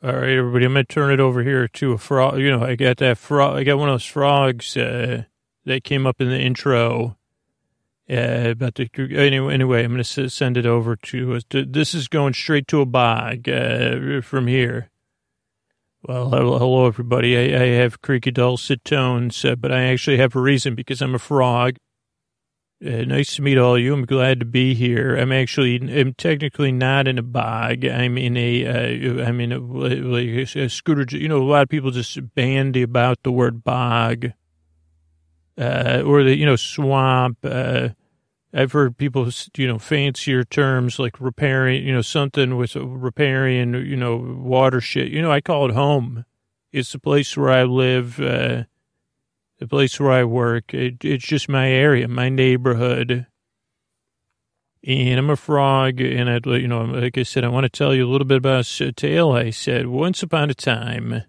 All right, everybody, I'm going to turn it over here to a frog. You know, I got that frog. I got one of those frogs that came up in the intro. Anyway, I'm going to send it over to this is going straight to a bog from here. Well, hello, everybody. I have creaky dulcet tones, but I actually have a reason because I'm a frog. Nice to meet all of you. I'm glad to be here. I'm technically not in a bog. I'm in a like a scooter. You know, a lot of people just bandy about the word bog, or the, you know, swamp. I've heard people, you know, fancier terms like riparian, you know, something with a riparian, you know, watershed. You know, I call it home. It's the place where I live. The place where I work, it's just my area, my neighborhood. And I'm a frog, and I'd, you know, like I said, I want to tell you a little bit about a tale. I said, once upon a time,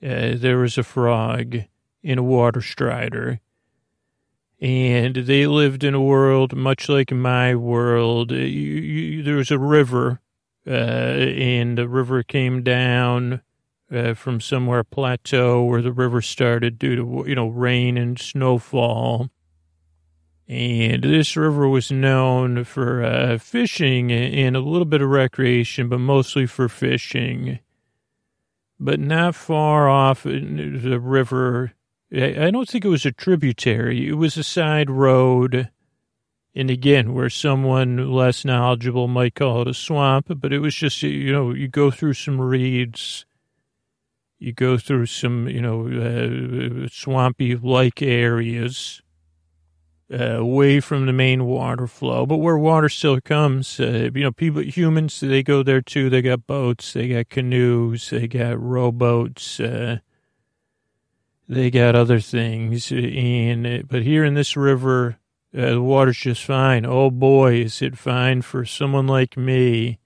there was a frog and a water strider, and they lived in a world much like my world. There was a river, and the river came down. From somewhere plateau where the river started due to, you know, rain and snowfall. And this river was known for fishing and a little bit of recreation, but mostly for fishing. But not far off the river, I don't think it was a tributary. It was a side road. And again, where someone less knowledgeable might call it a swamp, but it was just, you know, you go through some reeds. You go through some, you know, swampy-like areas away from the main water flow, but where water still comes. You know, humans, they go there too. They got boats, they got canoes, they got rowboats, they got other things. But here in this river, the water's just fine. Oh boy, is it fine for someone like me.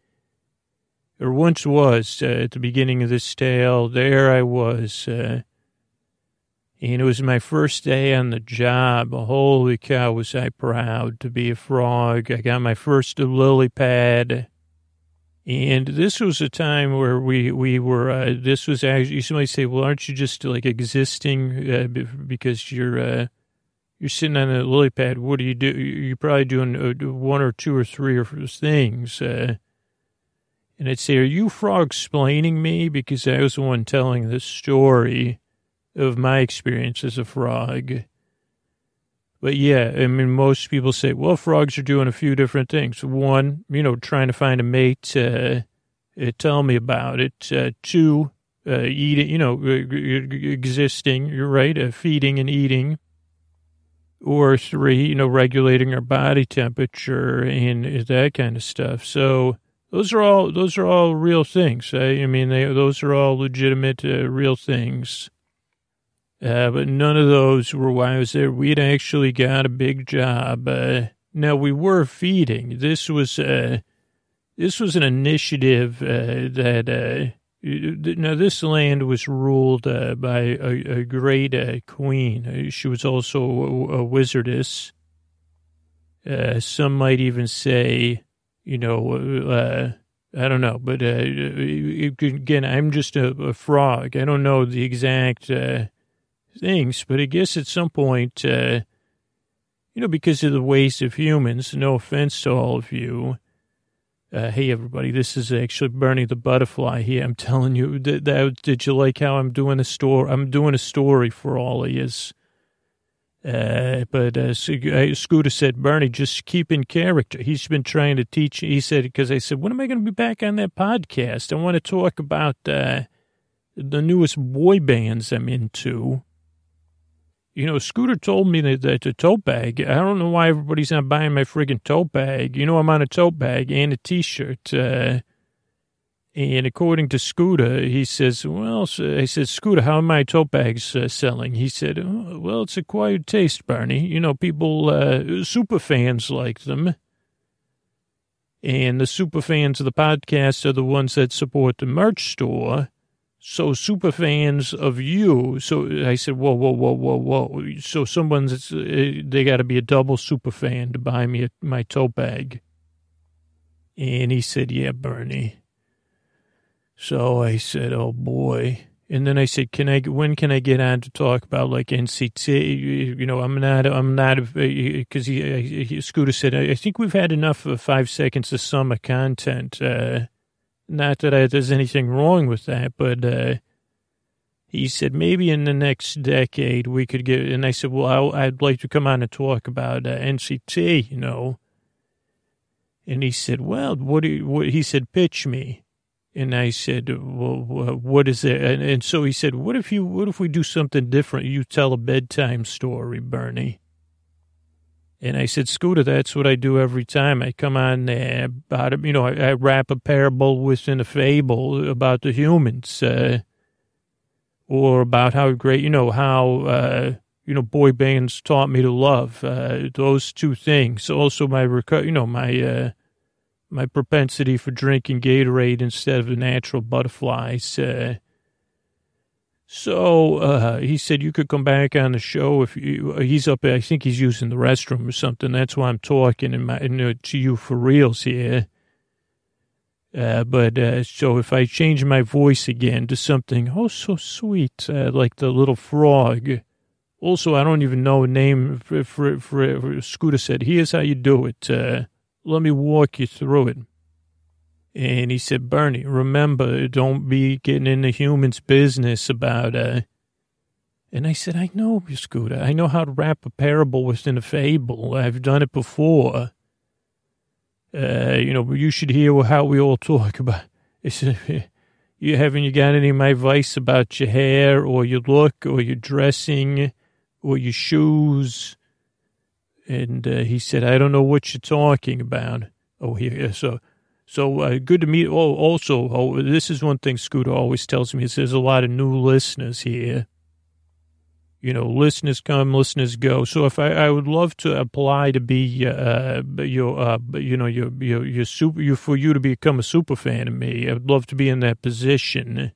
Or once was, at the beginning of this tale, there I was, and it was my first day on the job. Holy cow, was I proud to be a frog. I got my first lily pad, and this was a time where we were, this was actually, somebody say, well, aren't you just, like, existing, because you're sitting on a lily pad, what do you do? You're probably doing one or two or three or things, and I'd say, are you frog-splaining me? Because I was the one telling the story of my experience as a frog. But yeah, I mean, most people say, well, frogs are doing a few different things. One, you know, trying to find a mate. Tell me about it. Two, eating, you know, existing, you're right, feeding and eating. Or three, you know, regulating our body temperature and that kind of stuff. So... Those are all real things. I mean, those are all legitimate, real things. But none of those were why I was there. We'd actually got a big job. Now we were feeding. This was an initiative that. Now this land was ruled by a great queen. She was also a wizardess. Some might even say. You know, I don't know, but again, I'm just a frog. I don't know the exact things, but I guess at some point, you know, because of the waste of humans, no offense to all of you. Hey, everybody, this is actually Bernie the Butterfly here. I'm telling you, did you like how I'm doing a story? I'm doing a story for all of you. But Scooter said, Bernie, just keep in character. He's been trying to teach. He said, because I said, when am I going to be back on that podcast? I want to talk about the newest boy bands I'm into. You know, Scooter told me that the tote bag, I don't know why everybody's not buying my friggin' tote bag. You know, I'm on a tote bag and a T-shirt. And according to Scooter, he says, well, I said, Scooter, how are my tote bags selling? He said, oh, well, it's acquired taste, Bernie. You know, people, super fans like them. And the super fans of the podcast are the ones that support the merch store. So super fans of you. So I said, whoa. So someone's, they got to be a double super fan to buy me my tote bag. And he said, yeah, Bernie. So I said, oh boy. And then I said, when can I get on to talk about like NCT? You know, because Scooter said, I think we've had enough of 5 seconds of summer content. Not that there's anything wrong with that, but, he said, maybe in the next decade we could get, and I said, well, I'd like to come on and talk about NCT, you know. And he said, well, he said, pitch me. And I said, well, what is it? And so he said, what if we do something different? You tell a bedtime story, Bernie. And I said, Scooter, that's what I do every time. I come on there, about, you know, I wrap a parable within a fable about the humans, or about how great, you know, how, you know, boy bands taught me to love, those two things. Also my propensity for drinking Gatorade instead of the natural butterflies. So he said, you could come back on the show if you, he's up there. I think he's using the restroom or something. That's why I'm talking to you for reals here. So if I change my voice again to something, oh, so sweet, like the little frog. Also, I don't even know a name for Scooter said, here's how you do it. Let me walk you through it. And he said, Bernie, remember, don't be getting in the human's business about, and I said, I know, Scooter, I know how to wrap a parable within a fable. I've done it before. You know, you should hear how we all talk about it. You haven't you got any of my advice about your hair or your look or your dressing or your shoes? And he said, I don't know what you're talking about. Oh, here. So good to meet you. Oh, also, this is one thing Scooter always tells me. He says, there's a lot of new listeners here. You know, listeners come, listeners go. So if I would love to apply to be for you to become a super fan of me. I would love to be in that position.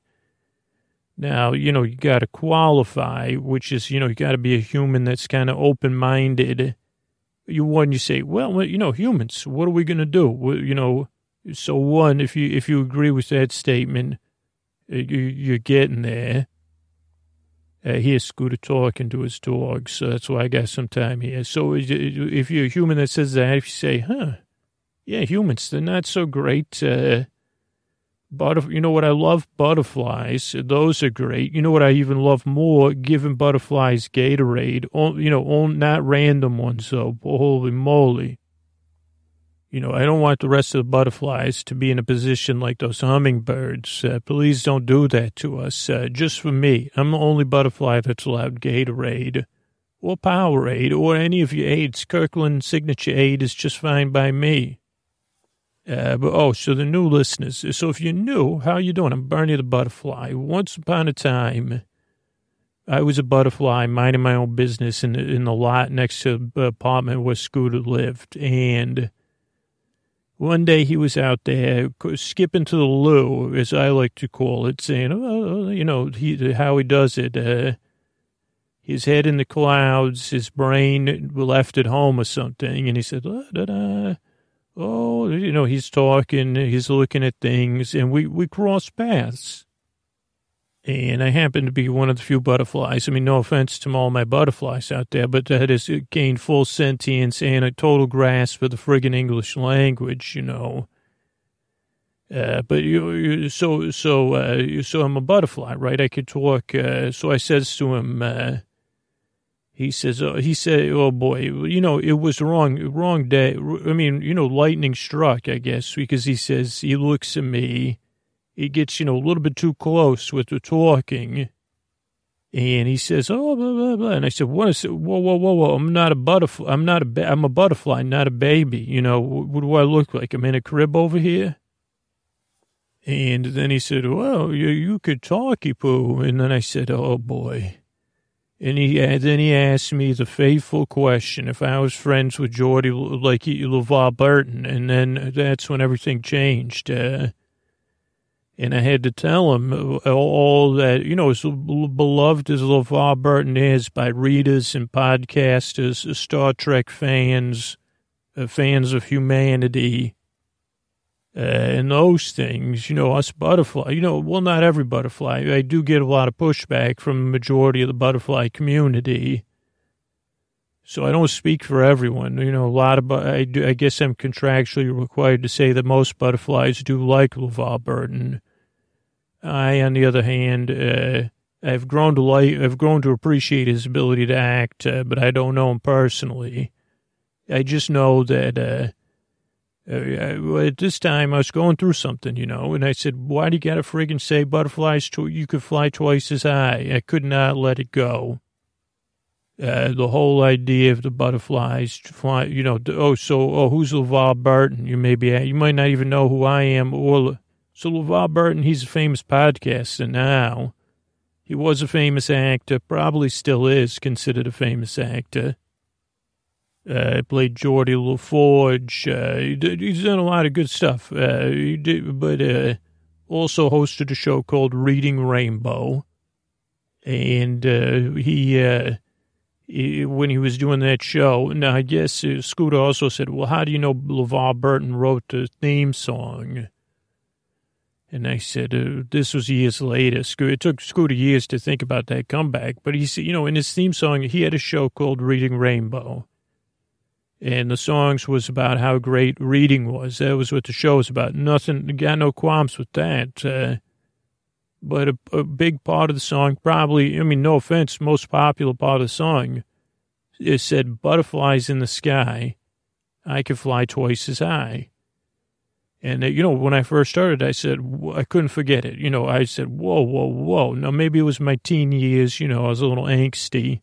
Now, you know, you got to qualify, which is, you know, you got to be a human that's kind of open-minded. You say, well, you know, humans, what are we going to do? Well, you know, so one, if you agree with that statement, you're getting there. Here's Scooter talking to his dog, so that's why I got some time here. So if you're a human that says that, if you say, huh, yeah, humans, they're not so great. You know what, I love butterflies. Those are great. You know what I even love more? Giving butterflies Gatorade. You know, not random ones, though. Holy moly. You know, I don't want the rest of the butterflies to be in a position like those hummingbirds. Please don't do that to us. Just for me. I'm the only butterfly that's allowed Gatorade or Powerade or any of your aids. Kirkland Signature Aid is just fine by me. So the new listeners. So if you're new, how are you doing? I'm Bernie the Butterfly. Once upon a time, I was a butterfly minding my own business in the lot next to the apartment where Scooter lived, and one day he was out there skipping to the loo, as I like to call it, saying, oh, you know, how he does it. His head in the clouds, his brain left at home or something. And he said, da-da-da. Oh, you know, he's talking, he's looking at things, and we cross paths. And I happen to be one of the few butterflies. I mean, no offense to all my butterflies out there, but that has gained full sentience and a total grasp of the friggin' English language, you know. So I'm a butterfly, right? I could talk. So I says to him, he said, oh boy, you know, it was wrong day. I mean, you know, lightning struck, I guess, because he says, he looks at me. He gets, you know, a little bit too close with the talking. And he says, oh, blah, blah, blah. And I said, what is it? Whoa. I'm not a butterfly. I'm a butterfly, not a baby. You know, what do I look like? I'm in a crib over here. And then he said, well, you could talky-poo. And then I said, oh, boy. And then he asked me the fateful question, if I was friends with Geordi, like LeVar Burton. And then that's when everything changed. And I had to tell him all that, you know, as beloved as LeVar Burton is by readers and podcasters, Star Trek fans, fans of humanity, and those things, you know, us butterfly, you know, well, not every butterfly. I do get a lot of pushback from the majority of the butterfly community. So I don't speak for everyone. You know, a lot of, I guess I'm contractually required to say that most butterflies do like LeVar Burton. I, on the other hand, I've grown to appreciate his ability to act, but I don't know him personally. I just know that, at this time I was going through something, you know, and I said, why do you got to friggin' say butterflies? You could fly twice as high. I could not let it go. The whole idea of the butterflies fly, you know, who's LeVar Burton? You might not even know who I am. So LeVar Burton, he's a famous podcaster now. He was a famous actor, probably still is considered a famous actor. He played Geordi LaForge. He's done a lot of good stuff. Also hosted a show called Reading Rainbow. And when he was doing that show, now I guess Scooter also said, well, how do you know LeVar Burton wrote the theme song? And I said, this was years later. It took Scooter years to think about that comeback. But he said, you know, in his theme song, he had a show called Reading Rainbow. And the songs was about how great reading was. That was what the show was about. Nothing, got no qualms with that. But a big part of the song, probably, I mean, no offense, most popular part of the song, it said, butterflies in the sky, I could fly twice as high. And, you know, when I first started, I said, I couldn't forget it. You know, I said, whoa. Now, maybe it was my teen years, you know, I was a little angsty.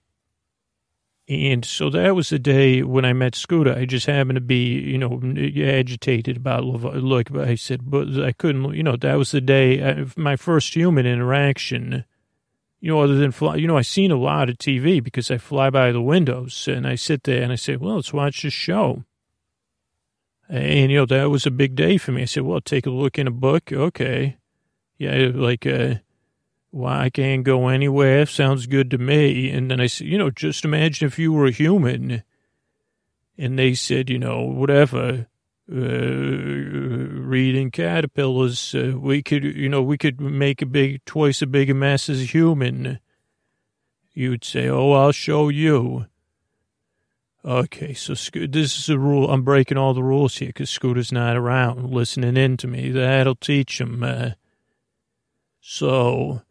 And so that was the day when I met Scooter. I just happened to be, you know, agitated about LeVar. Look, I said, but I couldn't, you know, that was the day, my first human interaction, you know, other than fly. You know, I seen a lot of TV because I fly by the windows and I sit there and I say, well, let's watch this show. And, you know, that was a big day for me. I said, well, take a look in a book. Okay. Yeah, like, why I can't go anywhere, sounds good to me. And then I said, you know, just imagine if you were a human. And they said, you know, whatever, reading caterpillars, we could make twice as big a mess as a human. You'd say, oh, I'll show you. Okay, so this is a rule. I'm breaking all the rules here because Scooter's not around listening in to me. That'll teach him. So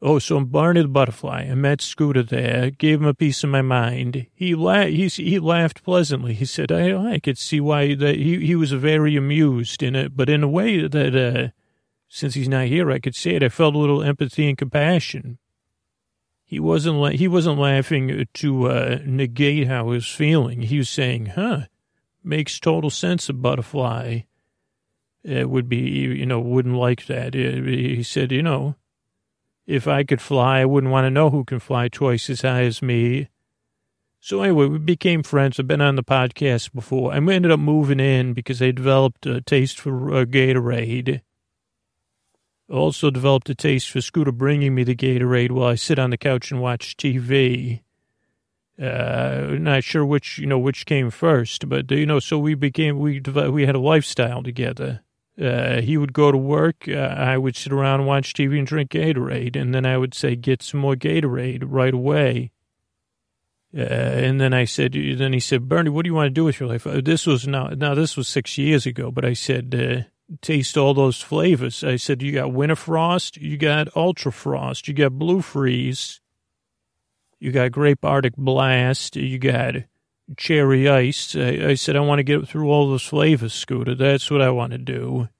I'm Barney the Butterfly. I met Scooter there, gave him a piece of my mind. He laughed pleasantly. He said, I could see why that he was very amused in it, but in a way that, since he's not here, I could see it. I felt a little empathy and compassion. He wasn't laughing to negate how he was feeling. He was saying, makes total sense, a butterfly. It would be, you know, wouldn't like that. He said, you know, if I could fly, I wouldn't want to know who can fly twice as high as me. So anyway, we became friends. I've been on the podcast before. I ended up moving in because I developed a taste for Gatorade. Also developed a taste for Scooter bringing me the Gatorade while I sit on the couch and watch TV. Not sure which came first, but, you know, so we had a lifestyle together. He would go to work, I would sit around and watch TV and drink Gatorade, and then I would say, get some more Gatorade right away. And then he said, Bernie, what do you want to do with your life? This was 6 years ago, but I said, taste all those flavors. I said, you got Winter Frost, you got Ultra Frost, you got Blue Freeze, you got Grape Arctic Blast, you got Cherry Ice. I said, I want to get through all those flavors, Scooter. That's what I want to do.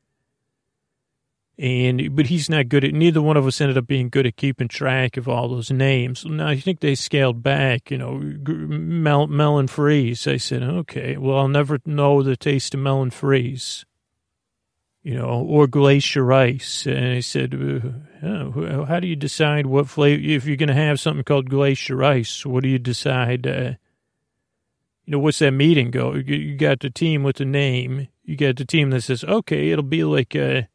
But he's not good at, neither one of us ended up being good at keeping track of all those names. Now, I think they scaled back, you know, Melon Freeze. I said, okay, well, I'll never know the taste of Melon Freeze, you know, or Glacier Ice. And I said, how do you decide what flavor, if you're going to have something called Glacier Ice, what do you decide, you know, what's that meeting go? You got the team with the name. You got the team that says, okay, it'll be like the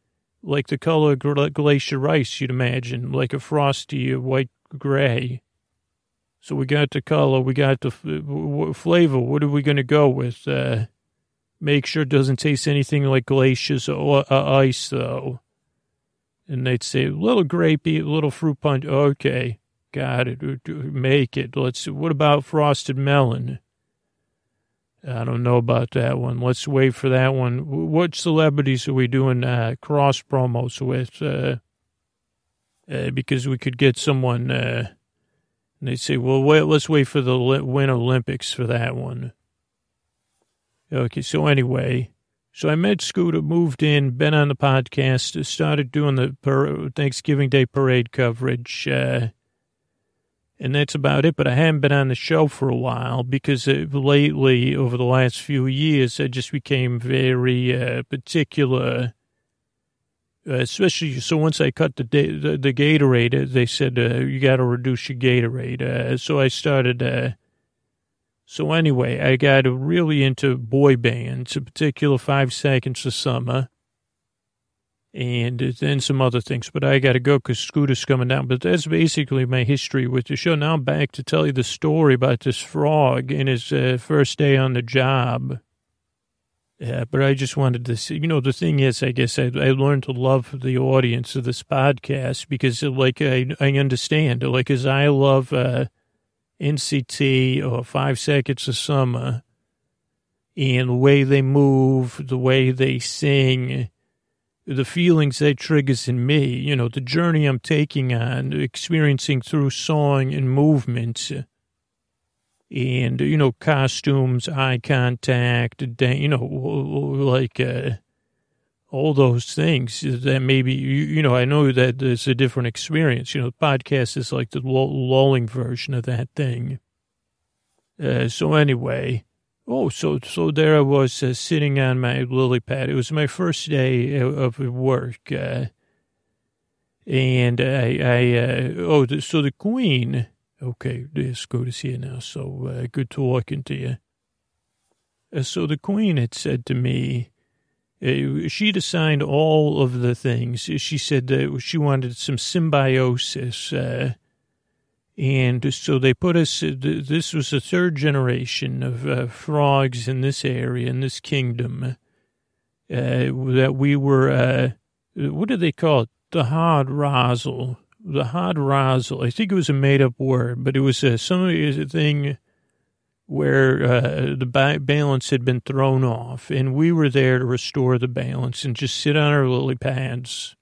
color glacier ice, you'd imagine, like a frosty white gray. So we got the color, we got the flavor. What are we going to go with? Make sure it doesn't taste anything like glaciers or ice, though. And they'd say, a little grapey, a little fruit punch. Okay, got it. Make it. Let's. What about frosted melon? I don't know about that one. Let's wait for that one. What celebrities are we doing cross promos with? Because we could get someone. And they'd say, well, wait, let's wait for the Winter Olympics for that one. Okay, so anyway, so I met Scooter, moved in, been on the podcast, started doing the Thanksgiving Day parade coverage, and that's about it. But I haven't been on the show for a while because lately, over the last few years, I just became very particular. Especially, so once I cut the Gatorade, they said, you got to reduce your Gatorade. So I started... So anyway, I got really into boy bands, in particular 5 Seconds of Summer, and then some other things. But I got to go because Scooter's coming down. But that's basically my history with the show. Now I'm back to tell you the story about this frog and his first day on the job. But I just wanted to see, you know, the thing is, I guess I learned to love the audience of this podcast because, like, I understand. Like, as I love... NCT or 5 Seconds of Summer, and the way they move, the way they sing, the feelings that triggers in me, you know, the journey I'm taking on, experiencing through song and movement, and, you know, costumes, eye contact, you know, like all those things that maybe, you know, I know that it's a different experience. You know, the podcast is like the lulling version of that thing. So anyway, so there I was sitting on my lily pad. It was my first day of work. And so the queen, okay, Scooter's here now. So good talking to you. So the queen had said to me, she'd assigned all of the things. She said that she wanted some symbiosis. And so they put us, this was the third generation of frogs in this area, in this kingdom, that we were, what do they call it? The hard razzle. The hard razzle. I think it was a made-up word, but it was some thing... where the balance had been thrown off, and we were there to restore the balance and just sit on our lily pads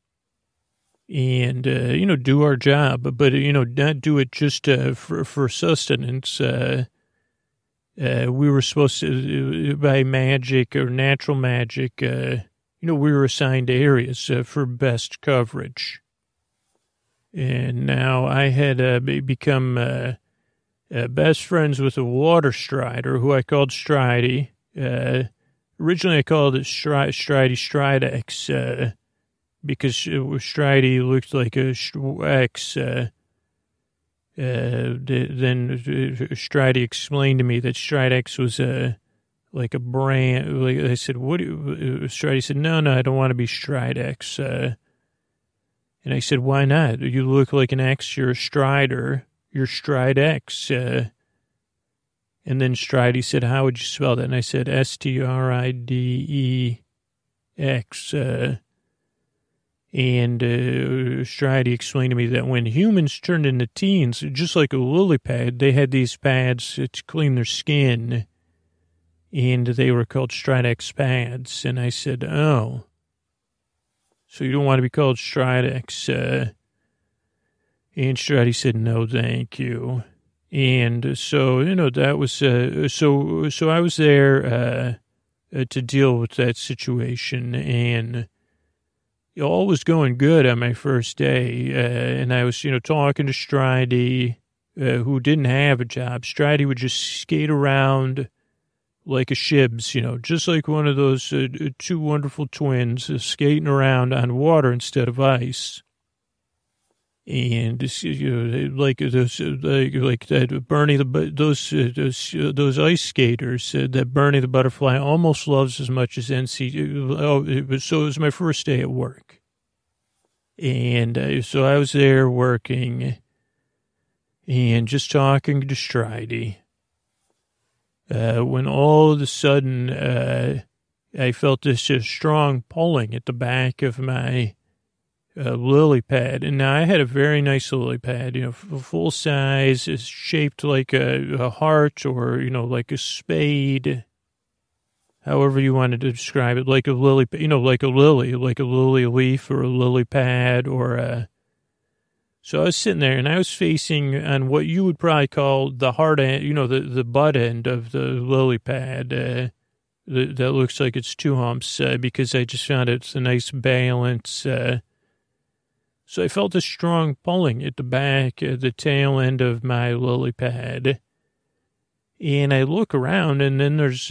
and, you know, do our job, but, you know, not do it just for sustenance. We were supposed to, by magic or natural magic, you know, we were assigned areas for best coverage. And now I had become... best friends with a water strider who I called Stridey. Originally I called it Stridey Stridex because Stridey looked like a X. Then Stridey explained to me that Stridex was like a brand. Like I said, what? Stridey said, no, I don't want to be Stridex. And I said, why not? You look like an X, you're a strider. Your Stridex, and then Stridey said, how would you spell that? And I said, Stridex, and Stridey explained to me that when humans turned into teens, just like a lily pad, they had these pads to clean their skin, and they were called Stridex pads. And I said, oh, so you don't want to be called Stridex, and Stridey said, no, thank you. And so, you know, that was, so I was there to deal with that situation. And all was going good on my first day. And I was, you know, talking to Stridey, who didn't have a job. Stridey would just skate around like a shibs, you know, just like one of those two wonderful twins skating around on water instead of ice. And you know, like that Bernie those ice skaters that Bernie the Butterfly almost loves as much as NCT. So it was my first day at work, and so I was there working and just talking to Stridey. When all of a sudden I felt this strong pulling at the back of my lily pad. And now I had a very nice lily pad, you know, full size, is shaped like a heart or, you know, like a spade, however you wanted to describe it, like a lily, you know, like a lily leaf or a lily pad or a... So I was sitting there and I was facing on what you would probably call the hard end, you know, the butt end of the lily pad. That looks like it's two humps because I just found it's a nice balance. So I felt a strong pulling at the back, the tail end of my lily pad. And I look around and then there's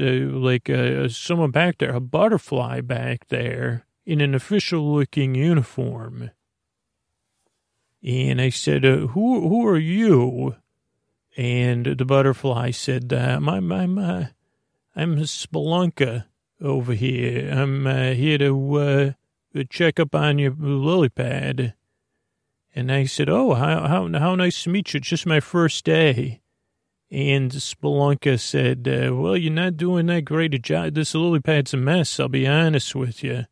someone back there, a butterfly back there in an official looking uniform. And I said, who are you? And the butterfly said, I'm Spelunka over here. I'm here to check up on your lily pad. And I said, oh, how nice to meet you. It's just my first day. And Spelunka said, well, you're not doing that great a job. This lily pad's a mess, I'll be honest with you.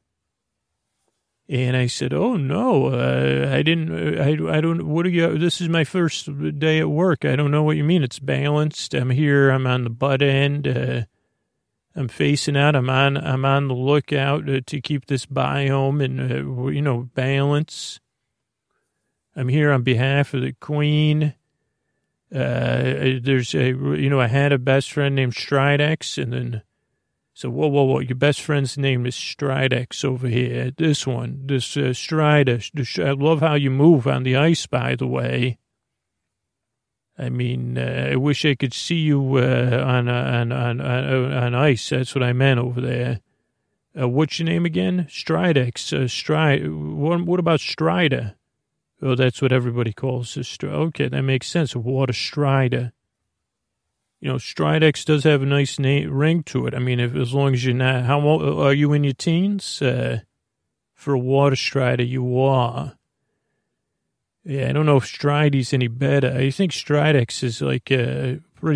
And I said, oh, no, what are you, this is my first day at work. I don't know what you mean. It's balanced. I'm here. I'm on the butt end. I'm facing out. I'm on the lookout to keep this biome and, you know, balance. I'm here on behalf of the queen. I had a best friend named Stridex and then. So, whoa, your best friend's name is Stridex over here. This one, this Stridex. I love how you move on the ice, by the way. I mean, I wish I could see you on ice. That's what I meant over there. What's your name again? Stridex. What about Strider? Oh, that's what everybody calls this. Okay, that makes sense. Water Strider. You know, Stridex does have a nice ring to it. I mean, as long as you're not... How old are you in your teens? For a water strider, you are. Yeah, I don't know if Stridey's any better. I think Stridex is, like,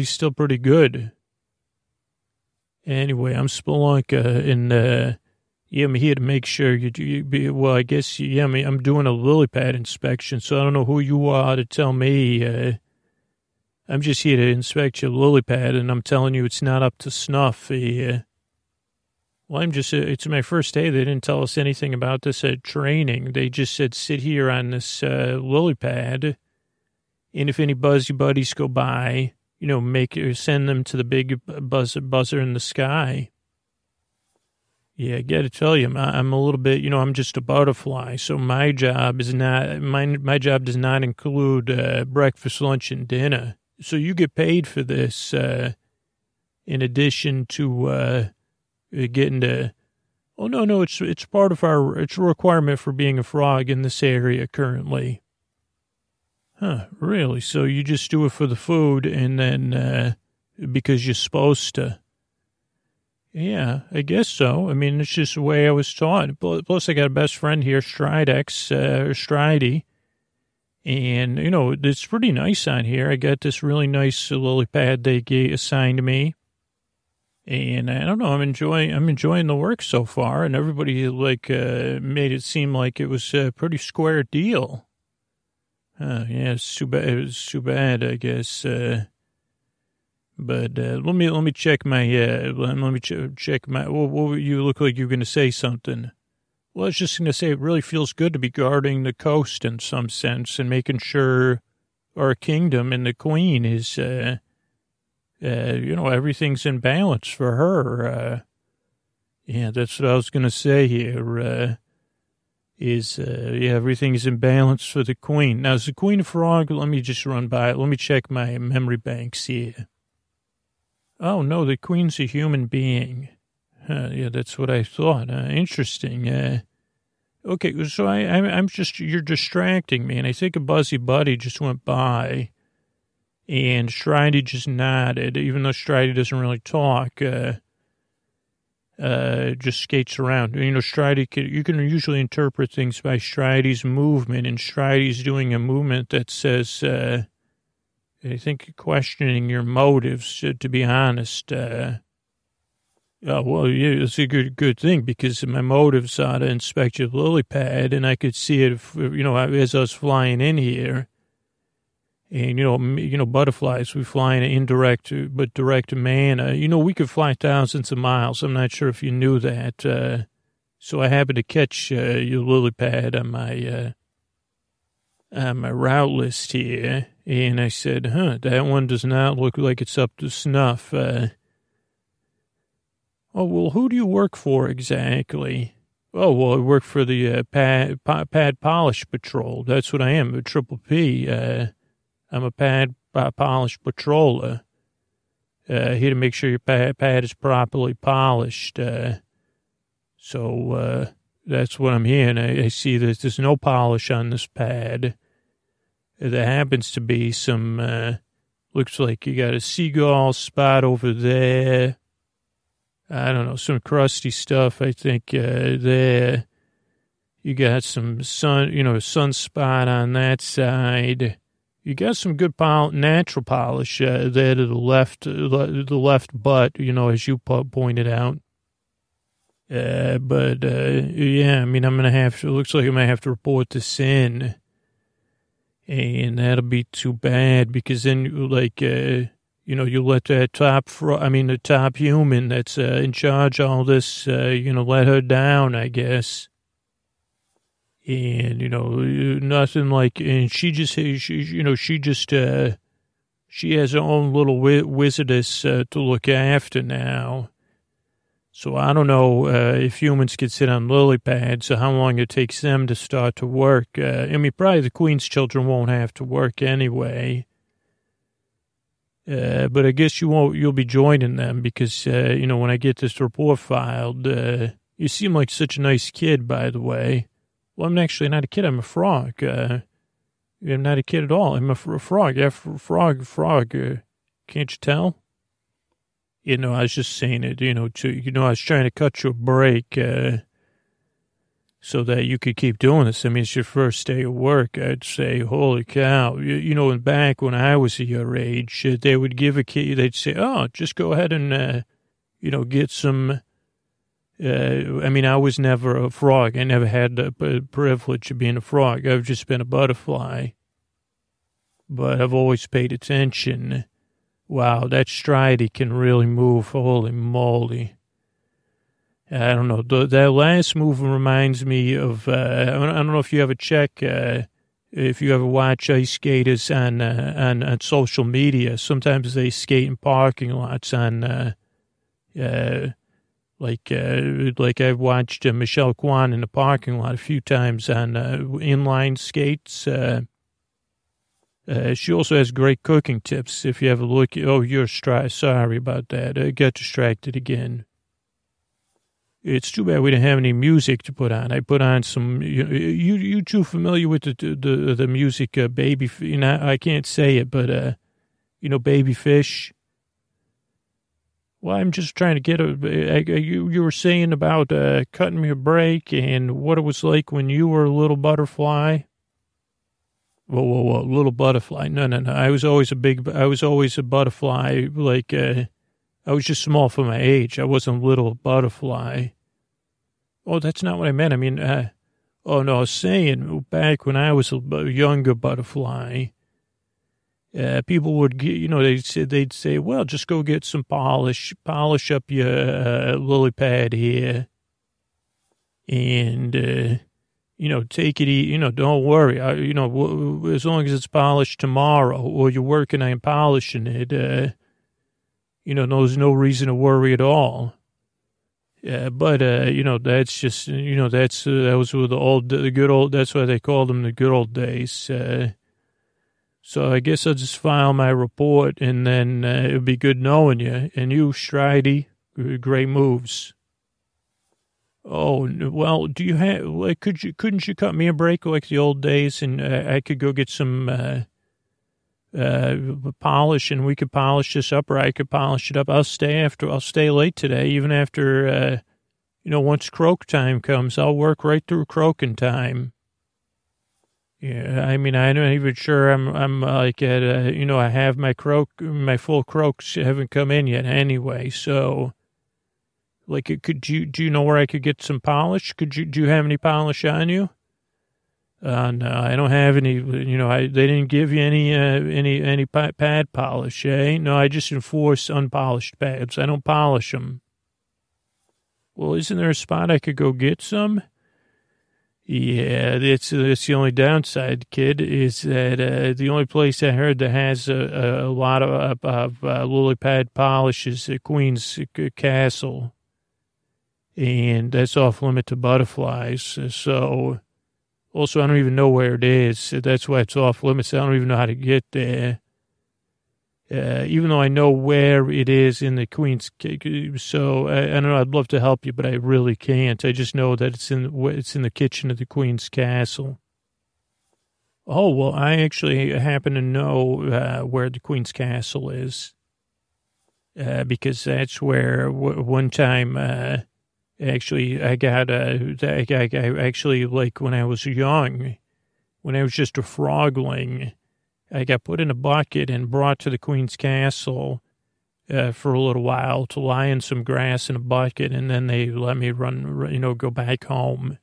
still pretty good. Anyway, I'm Spelunka, and, yeah, I'm here to make sure I'm doing a lily pad inspection, so I don't know who you are to tell me, I'm just here to inspect your lily pad, and I'm telling you it's not up to snuff. Well, it's my first day. They didn't tell us anything about this at training. They just said, sit here on this lily pad, and if any buzzy buddies go by, you know, send them to the big buzzer in the sky. Yeah, I got to tell you, I'm a little bit, you know, I'm just a butterfly, so my job is not, my job does not include breakfast, lunch, and dinner. So you get paid for this in addition to getting to, oh, no, it's part of it's a requirement for being a frog in this area currently. Huh, really? So you just do it for the food and then because you're supposed to. Yeah, I guess so. I mean, it's just the way I was taught. Plus, I got a best friend here, Stridex, Stridey. And, you know, it's pretty nice on here. I got this really nice lily pad they assigned me. And I don't know, I'm enjoying the work so far. And everybody, like, made it seem like it was a pretty square deal. Yeah, it was too bad, I guess. But let me check my, what you look like you're going to say something. Well, I was just going to say it really feels good to be guarding the coast in some sense and making sure our kingdom and the queen is, everything's in balance for her. Yeah, that's what I was going to say here, everything's in balance for the queen. Now, is the queen a frog? Let me just run by it. Let me check my memory banks here. Oh, no, the queen's a human being. Yeah, that's what I thought. Interesting. Okay, so I'm just, you're distracting me, and I think a buzzy buddy just went by, and Stridey just nodded, even though Stridey doesn't really talk, just skates around. You know, Stridey, you can usually interpret things by Stridey's movement, and Stridey's doing a movement that says... I think questioning your motives, to be honest. Oh, well, yeah, it's a good thing, because my motives are to inspect your lily pad, and I could see it, you know, as I was flying in here. And, you know, butterflies, we fly in an indirect but direct manner. You know, we could fly thousands of miles. I'm not sure if you knew that. So I happened to catch your lily pad on my route list here. And I said, that one does not look like it's up to snuff. Oh, well, who do you work for exactly? Oh, well, I work for the Pad Polish Patrol. That's what I am, a Triple P. I'm a Pad Polish Patroller. Here to make sure your pad is properly polished. So that's what I'm here, and I see that there's no polish on this pad. There happens to be some, looks like you got a seagull spot over there. I don't know, some crusty stuff, I think, there. You got some sunspot on that side. You got some good natural polish there to the left butt, as you pointed out. But I mean, it looks like I'm going to have to report this in. And that'll be too bad, because then, you let that the top human that's in charge of all this, let her down, I guess. And, nothing like, and she has her own little wizardess to look after now. So I don't know if humans could sit on lily pads, how long it takes them to start to work. Probably the Queen's children won't have to work anyway. But I guess you'll be joining them, because, when I get this report filed, you seem like such a nice kid, by the way. Well, I'm actually not a kid, I'm a frog. I'm not a kid at all, I'm a frog. Yeah, frog. Can't you tell? I was just saying it, I was trying to cut you a break, so that you could keep doing this. I mean, it's your first day of work. I'd say, holy cow. And back when I was your age, they would give a kid, they'd say, just go ahead and, get some. I was never a frog. I never had the privilege of being a frog. I've just been a butterfly. But I've always paid attention. Wow, that Stridey can really move. Holy moly. I don't know. That last move reminds me of, I don't know if you ever check, if you ever watch ice skaters on social media. Sometimes they skate in parking lots on, like I've watched Michelle Kwan in the parking lot a few times on inline skates. She also has great cooking tips. If you ever look, sorry about that. I got distracted again. It's too bad we didn't have any music to put on. I put on some. You too familiar with the music? Baby, I can't say it, but Babyfish. Well, I'm just trying to get you were saying about cutting me a break and what it was like when you were a little butterfly. Whoa, little butterfly. No. I was always a butterfly, like. I was just small for my age. I wasn't a little butterfly. Oh, that's not what I meant. I mean, I was saying back when I was a younger butterfly, people would, they'd say, well, just go get some polish up your lily pad here. And, take it easy. Don't worry. As long as it's polished tomorrow or you're working on polishing it, there's no reason to worry at all. But that's just, that was with the good old, that's why they called them the good old days. So I guess I'll just file my report, and then it'll be good knowing you. And you, Stridey, great moves. Oh, well, do you have, like, couldn't you cut me a break like the old days, and I could go get some, polish, and we could polish this up, or I could polish it up. I'll stay late today, even after, once croak time comes, I'll work right through croaking time. Yeah, I mean, I'm not even sure I'm like at, I have my full croaks haven't come in yet anyway, so Like, do you know where I could get some polish? Do you have any polish on you? No, I don't have any, you know, they didn't give you any pad polish, eh? No, I just enforce unpolished pads. I don't polish them. Well, isn't there a spot I could go get some? Yeah, it's the only downside, kid, is that the only place I heard that has a lot of lily pad polish is at Queen's Castle. And that's off limit to butterflies. So, also, I don't even know where it is. That's why it's off limits. I don't even know how to get there. Even though I know where it is in the Queen's, so I don't know. I'd love to help you, but I really can't. I just know that it's in the kitchen of the Queen's Castle. Oh well, I actually happen to know where the Queen's Castle is because that's where one time actually I got I actually like when I was young, when I was just a frogling. I got put in a bucket and brought to the Queen's Castle for a little while to lie in some grass in a bucket, and then they let me run, you know, go back home.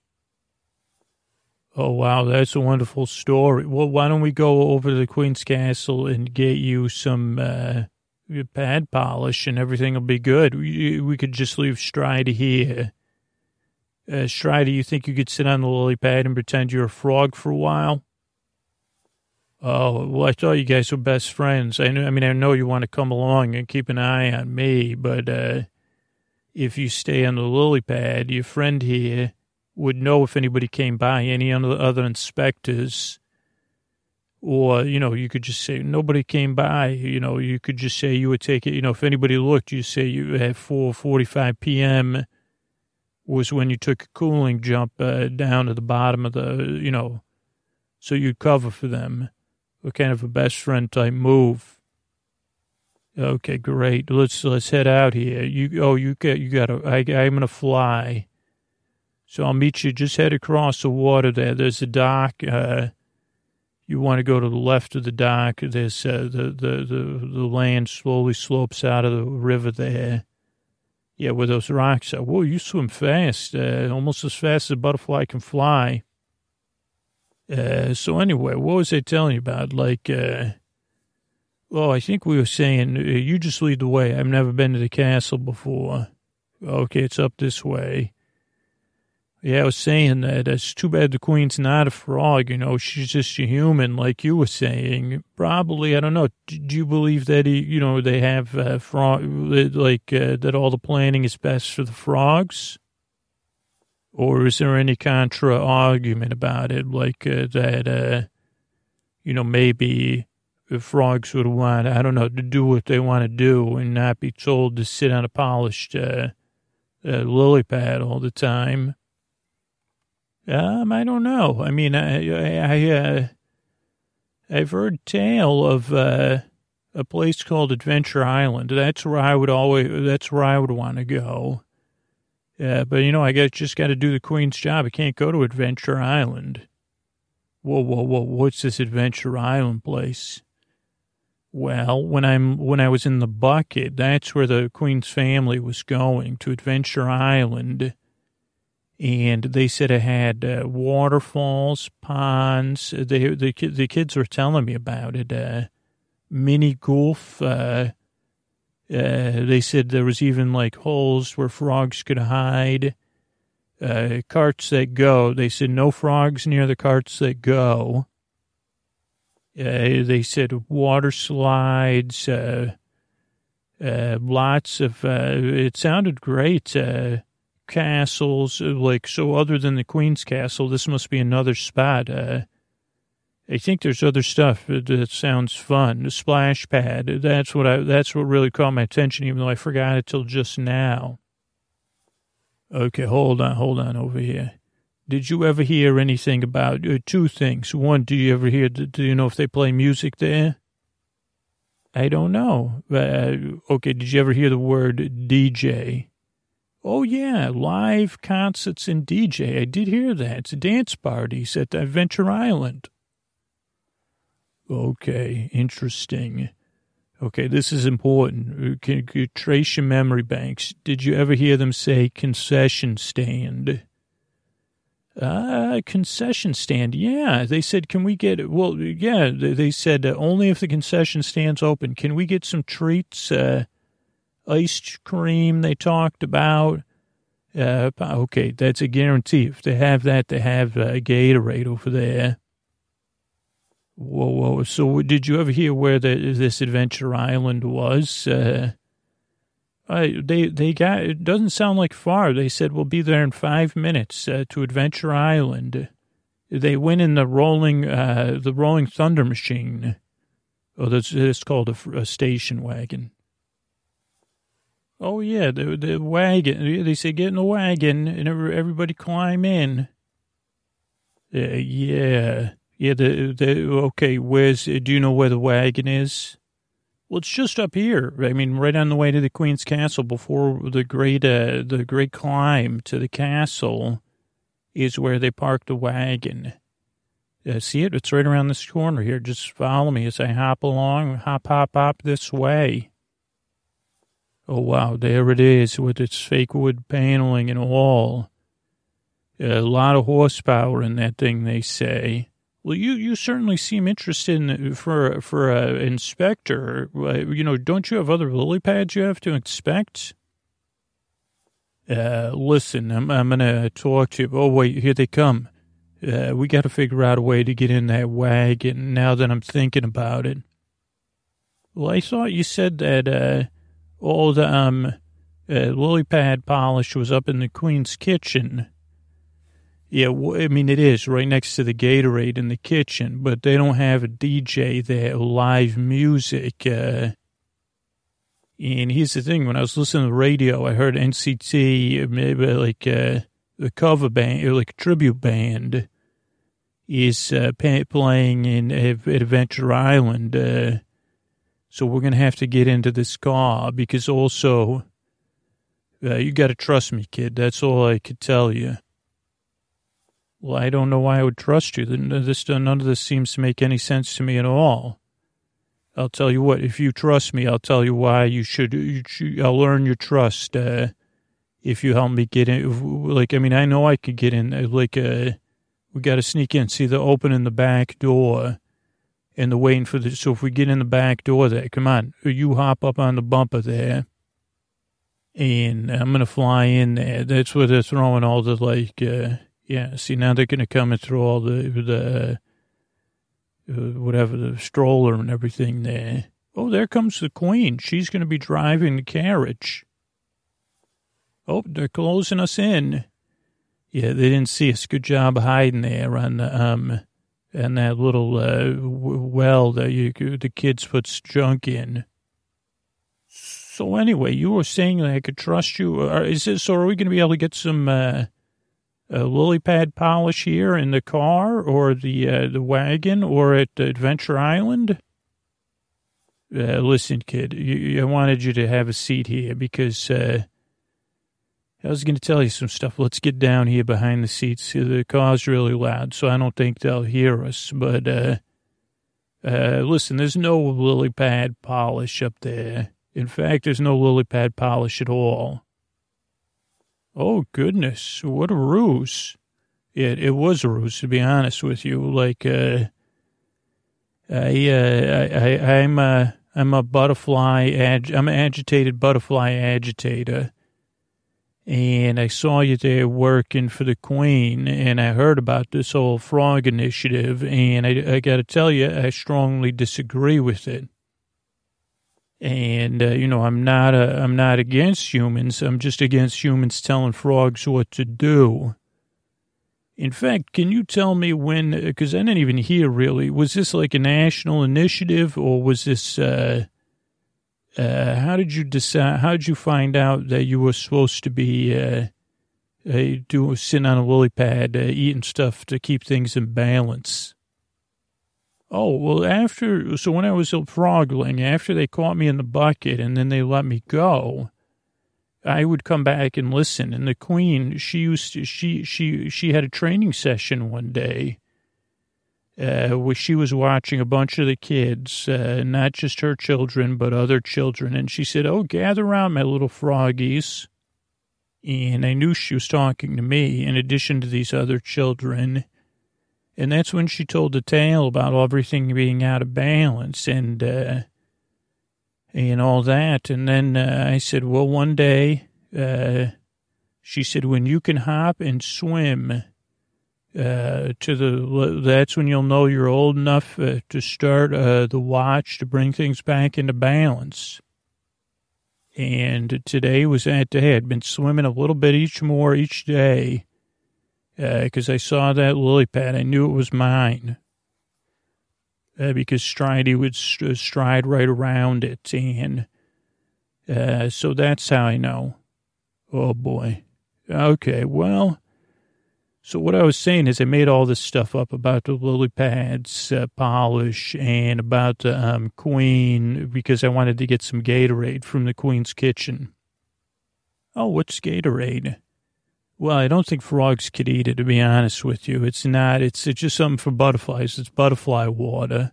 Oh, wow, that's a wonderful story. Well, why don't we go over to the Queen's Castle and get you some pad polish and everything will be good. We could just leave Stridey here. Stridey, you think you could sit on the lily pad and pretend you're a frog for a while? Oh, well, I thought you guys were best friends. I know you want to come along and keep an eye on me, but if you stay on the lily pad, your friend here would know if anybody came by, any other inspectors. Or, you know, you could just say, nobody came by. You know, you could just say you would take it. You know, if anybody looked, you say you at 4:45 p.m. was when you took a cooling jump down to the bottom of the, you know, so you'd cover for them. What kind of a best friend type move? Okay, great. Let's head out here. I'm gonna fly. So I'll meet you. Just head across the water there. There's a dock. You want to go to the left of the dock. There's the land slowly slopes out of the river there. Yeah, where those rocks are. Whoa, you swim fast. Almost as fast as a butterfly can fly. So anyway, what was I telling you about? Like, I think we were saying, you just lead the way. I've never been to the castle before. Okay, it's up this way. Yeah, I was saying that it's too bad the Queen's not a frog, you know. She's just a human, like you were saying. Probably, I don't know. Do you believe that, you know, they have frog, like, that all the planning is best for the frogs? Or is there any contra-argument about it, like you know, maybe frogs would want, I don't know, to do what they want to do and not be told to sit on a polished lily pad all the time? I don't know. I mean, I've heard tale of a place called Adventure Island. That's where I would want to go. Yeah, but, you know, just got to do the Queen's job. I can't go to Adventure Island. Whoa, what's this Adventure Island place? Well, when I was in the bucket, that's where the Queen's family was going, to Adventure Island. And they said it had waterfalls, ponds. The kids were telling me about it. Mini golf, they said there was even, like, holes where frogs could hide. Carts that go. They said no frogs near the carts that go. They said water slides. Lots of, it sounded great, castles. Like, so other than the Queen's Castle, this must be another spot. I think there's other stuff that sounds fun. The splash pad, that's what really caught my attention, even though I forgot it till just now. Okay, hold on over here. Did you ever hear anything about two things? One, do you know if they play music there? I don't know. Okay, did you ever hear the word DJ? Oh, yeah, live concerts and DJ. I did hear that. It's dance parties at Adventure Island. Okay, interesting. Okay, this is important. Can you trace your memory banks? Did you ever hear them say concession stand? Concession stand. Yeah, they said, can we get, well, yeah, they said only if the concession stand's open. Can we get some treats? Ice cream they talked about. Okay, that's a guarantee. If they have that, they have a Gatorade over there. Whoa. So did you ever hear where this Adventure Island was? They got, it doesn't sound like far. They said, we'll be there in 5 minutes to Adventure Island. They went in the rolling thunder machine. Oh, that's called a station wagon. Oh, yeah, the wagon. They say, get in the wagon, and everybody climb in. Yeah. Yeah, okay, do you know where the wagon is? Well, it's just up here. I mean, right on the way to the Queen's Castle before the great climb to the castle is where they parked the wagon. See it? It's right around this corner here. Just follow me as I hop along, hop this way. Oh, wow, there it is with its fake wood paneling and all. A lot of horsepower in that thing, they say. Well, you certainly seem interested for an inspector. You know, don't you have other lily pads you have to inspect? Listen, I'm going to talk to you. Oh, wait, here they come. We got to figure out a way to get in that wagon now that I'm thinking about it. Well, I thought you said that... all the lily pad polish was up in the Queen's kitchen. Yeah, I mean, it is right next to the Gatorade in the kitchen, but they don't have a DJ there, live music. And here's the thing, when I was listening to the radio, I heard NCT, maybe like the cover band, or like a tribute band, is playing at Adventure Island. So we're going to have to get into this car because also, you got to trust me, kid. That's all I could tell you. Well, I don't know why I would trust you. None of this seems to make any sense to me at all. I'll tell you what, if you trust me, I'll tell you why you should. I'll earn your trust if you help me get in. Like, I mean, I know I could get in. Like, we got to sneak in. See, they're opening the back door. And they're waiting for the, so if we get in the back door there, come on, you hop up on the bumper there, and I'm going to fly in there. That's where they're throwing all the, like, yeah, see, now they're going to come and throw all the stroller and everything there. Oh, there comes the Queen. She's going to be driving the carriage. Oh, they're closing us in. Yeah, they didn't see us. Good job hiding there on the, and that little well that the kids puts junk in. So anyway, you were saying that I could trust you. Are we going to be able to get some lily pad polish here in the car or the wagon or at Adventure Island? Listen, kid, I wanted you to have a seat here because... I was going to tell you some stuff. Let's get down here behind the seats. The car's really loud, so I don't think they'll hear us. But listen, there's no lily pad polish up there. In fact, there's no lily pad polish at all. Oh, goodness. What a ruse. It was a ruse, to be honest with you. Like, I'm an agitated butterfly agitator. And I saw you there working for the Queen, and I heard about this whole frog initiative, and I got to tell you, I strongly disagree with it. And you know, I'm not against humans. I'm just against humans telling frogs what to do. In fact, can you tell me when? Because I didn't even hear really. Was this like a national initiative, or was this? How did you decide? How did you find out that you were supposed to be sitting on a lily pad, eating stuff to keep things in balance? Oh, well, so when I was frogling, after they caught me in the bucket and then they let me go, I would come back and listen. And the Queen, she had a training session one day. where she was watching a bunch of the kids, not just her children, but other children. And she said, "Oh, gather around, my little froggies." And I knew she was talking to me in addition to these other children. And that's when she told the tale about everything being out of balance and all that. And then I said, well, one day, she said, when you can hop and swim that's when you'll know you're old enough to start the watch to bring things back into balance. And today was that day. I'd been swimming a little bit each day because I saw that lily pad. I knew it was mine because Stridey would stride right around it. And so that's how I know. Oh, boy. Okay, well, so what I was saying is I made all this stuff up about the lily pads polish and about the queen because I wanted to get some Gatorade from the queen's kitchen. Oh, what's Gatorade? Well, I don't think frogs could eat it, to be honest with you. It's not. It's just something for butterflies. It's butterfly water.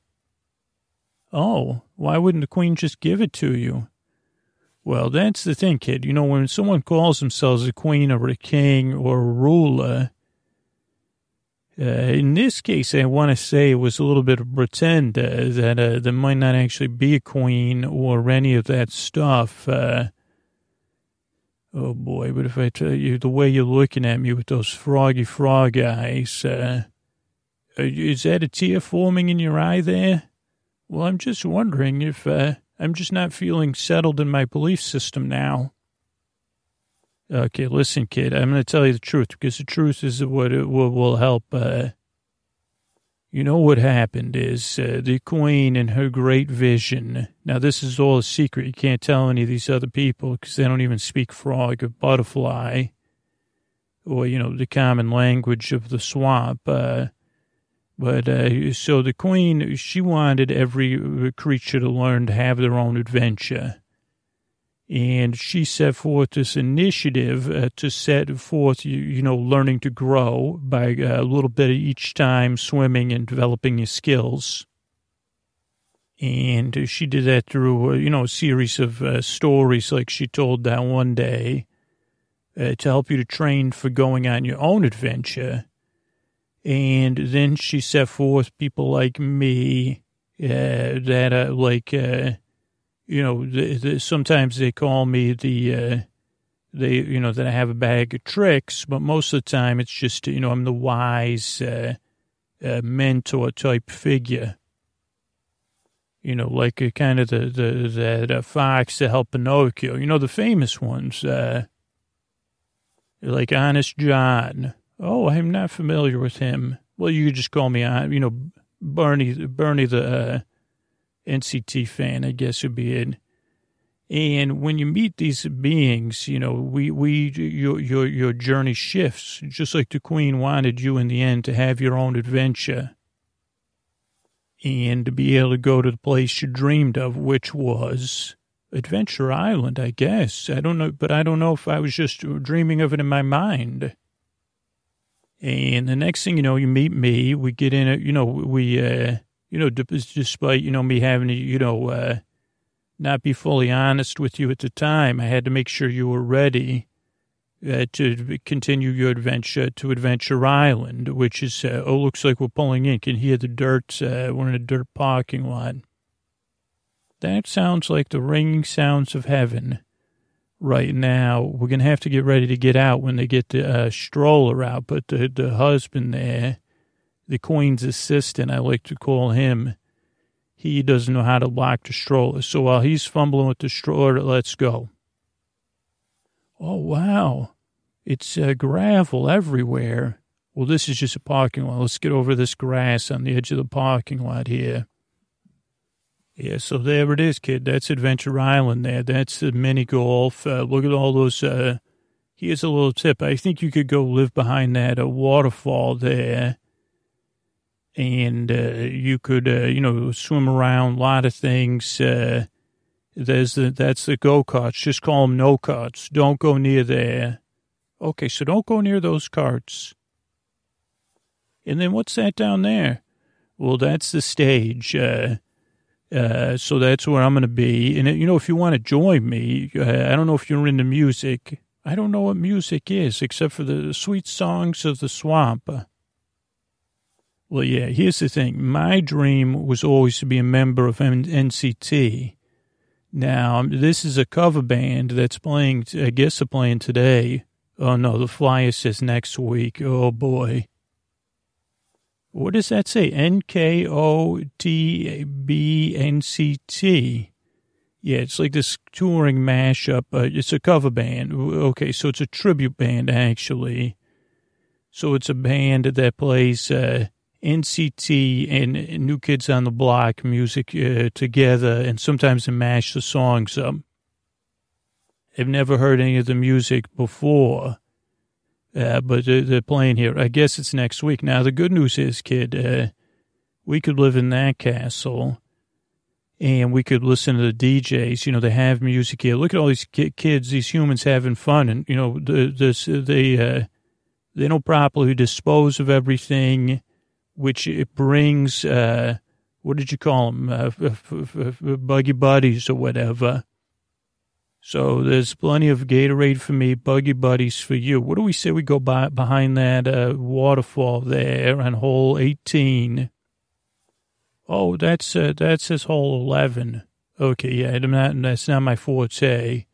Oh, why wouldn't the queen just give it to you? Well, that's the thing, kid. You know, when someone calls themselves a queen or a king or a ruler, in this case, I want to say it was a little bit of pretend that there might not actually be a queen or any of that stuff. Oh, boy, but if I tell you the way you're looking at me with those froggy frog eyes, is that a tear forming in your eye there? Well, I'm just wondering if... I'm just not feeling settled in my belief system now. Okay, listen, kid, I'm going to tell you the truth, because the truth is what will help. You know what happened is the queen and her great vision. Now, this is all a secret. You can't tell any of these other people, because they don't even speak frog or butterfly or, you know, the common language of the swamp. But so the queen, she wanted every creature to learn to have their own adventure. And she set forth this initiative to set forth, you know, learning to grow by a little bit each time, swimming and developing your skills. And she did that through, you know, a series of stories like she told that one day to help you to train for going on your own adventure. And then she set forth people like me that are like, you know, sometimes they call me you know, that I have a bag of tricks. But most of the time it's just, you know, I'm the wise mentor type figure. You know, like kind of the fox that helped Pinocchio. You know, the famous ones, like Honest John. Oh, I'm not familiar with him. Well, you could just call me, you know, Bernie the NCT fan, I guess would be it. And when you meet these beings, you know, your journey shifts, just like the queen wanted you in the end to have your own adventure and to be able to go to the place you dreamed of, which was Adventure Island, I guess. I don't know, but I don't know if I was just dreaming of it in my mind. And the next thing you know, you meet me, we get in it, you know, we, you know, despite, you know, me having to, you know, not be fully honest with you at the time, I had to make sure you were ready to continue your adventure to Adventure Island, which is, oh, looks like we're pulling in. Can hear the dirt. We're in a dirt parking lot. That sounds like the ringing sounds of heaven. Right now, we're going to have to get ready to get out when they get the stroller out. But the husband there, the queen's assistant, I like to call him, he doesn't know how to lock the stroller. So while he's fumbling with the stroller, let's go. Oh, wow. It's gravel everywhere. Well, this is just a parking lot. Let's get over this grass on the edge of the parking lot here. Yeah, so there it is, kid. That's Adventure Island there. That's the mini golf. Look at all those. Here's a little tip. I think you could go live behind that waterfall there. And you could, you know, swim around, a lot of things. That's the go-karts. Just call them no-karts. Don't go near there. Okay, so don't go near those carts. And then what's that down there? well, that's the stage. So that's where I'm going to be. And, you know, if you want to join me, I don't know if you're into music. I don't know what music is except for the sweet songs of the swamp. Well, yeah, here's the thing. My dream was always to be a member of NCT. Now, this is a cover band that's playing, I guess they're playing today. Oh, no, the flyer says next week. Oh, boy. What does that say? NKOTB NCT. Yeah, it's like this touring mashup. It's a cover band. Okay, so it's a tribute band, actually. So it's a band that plays NCT and New Kids on the Block music together, and sometimes they mash the songs up. I've never heard any of the music before, but they're playing here. I guess it's next week. Now, the good news is, kid, we could live in that castle, and we could listen to the DJs. You know, they have music here. Look at all these kids, these humans having fun, and, you know, they don't properly dispose of everything, which it brings, what did you call them, buggy buddies or whatever. So there's plenty of Gatorade for me, buggy buddies for you. What do we say we go behind that waterfall there on hole 18? Oh, that says hole 11. Okay, yeah, that's not my forte.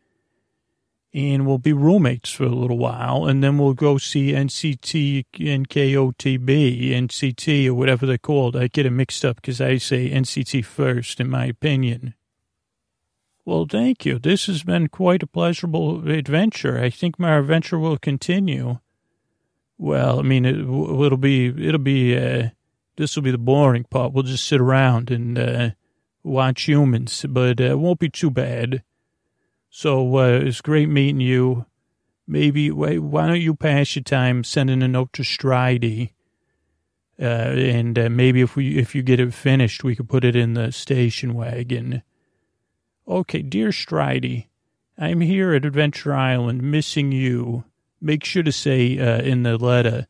And we'll be roommates for a little while, and then we'll go see NCT, NKOTB, NCT, or whatever they're called. I get it mixed up because I say NCT first, in my opinion. Well, thank you. This has been quite a pleasurable adventure. I think my adventure will continue. Well, I mean, this will be the boring part. We'll just sit around and watch humans, but it won't be too bad. So it's great meeting you. Maybe, why don't you pass your time sending a note to Stridey? And maybe if you get it finished, we could put it in the station wagon. Okay, dear Stridey, I'm here at Adventure Island, missing you. Make sure to say in the letter,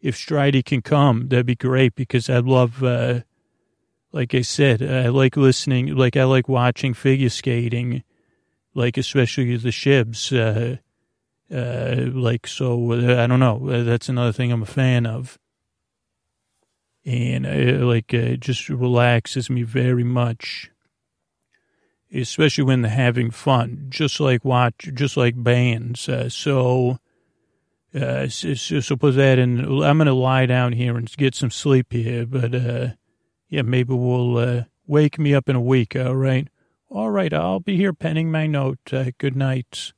if Stridey can come, that'd be great, because I love, like I said, I like listening, like I like watching figure skating, like especially the shibs. I don't know. That's another thing I'm a fan of. And it just relaxes me very much. Especially when they're having fun, just like bands. So put that in. I'm going to lie down here and get some sleep here, but, yeah, maybe we'll, wake me up in a week. All right. I'll be here penning my note. Good night.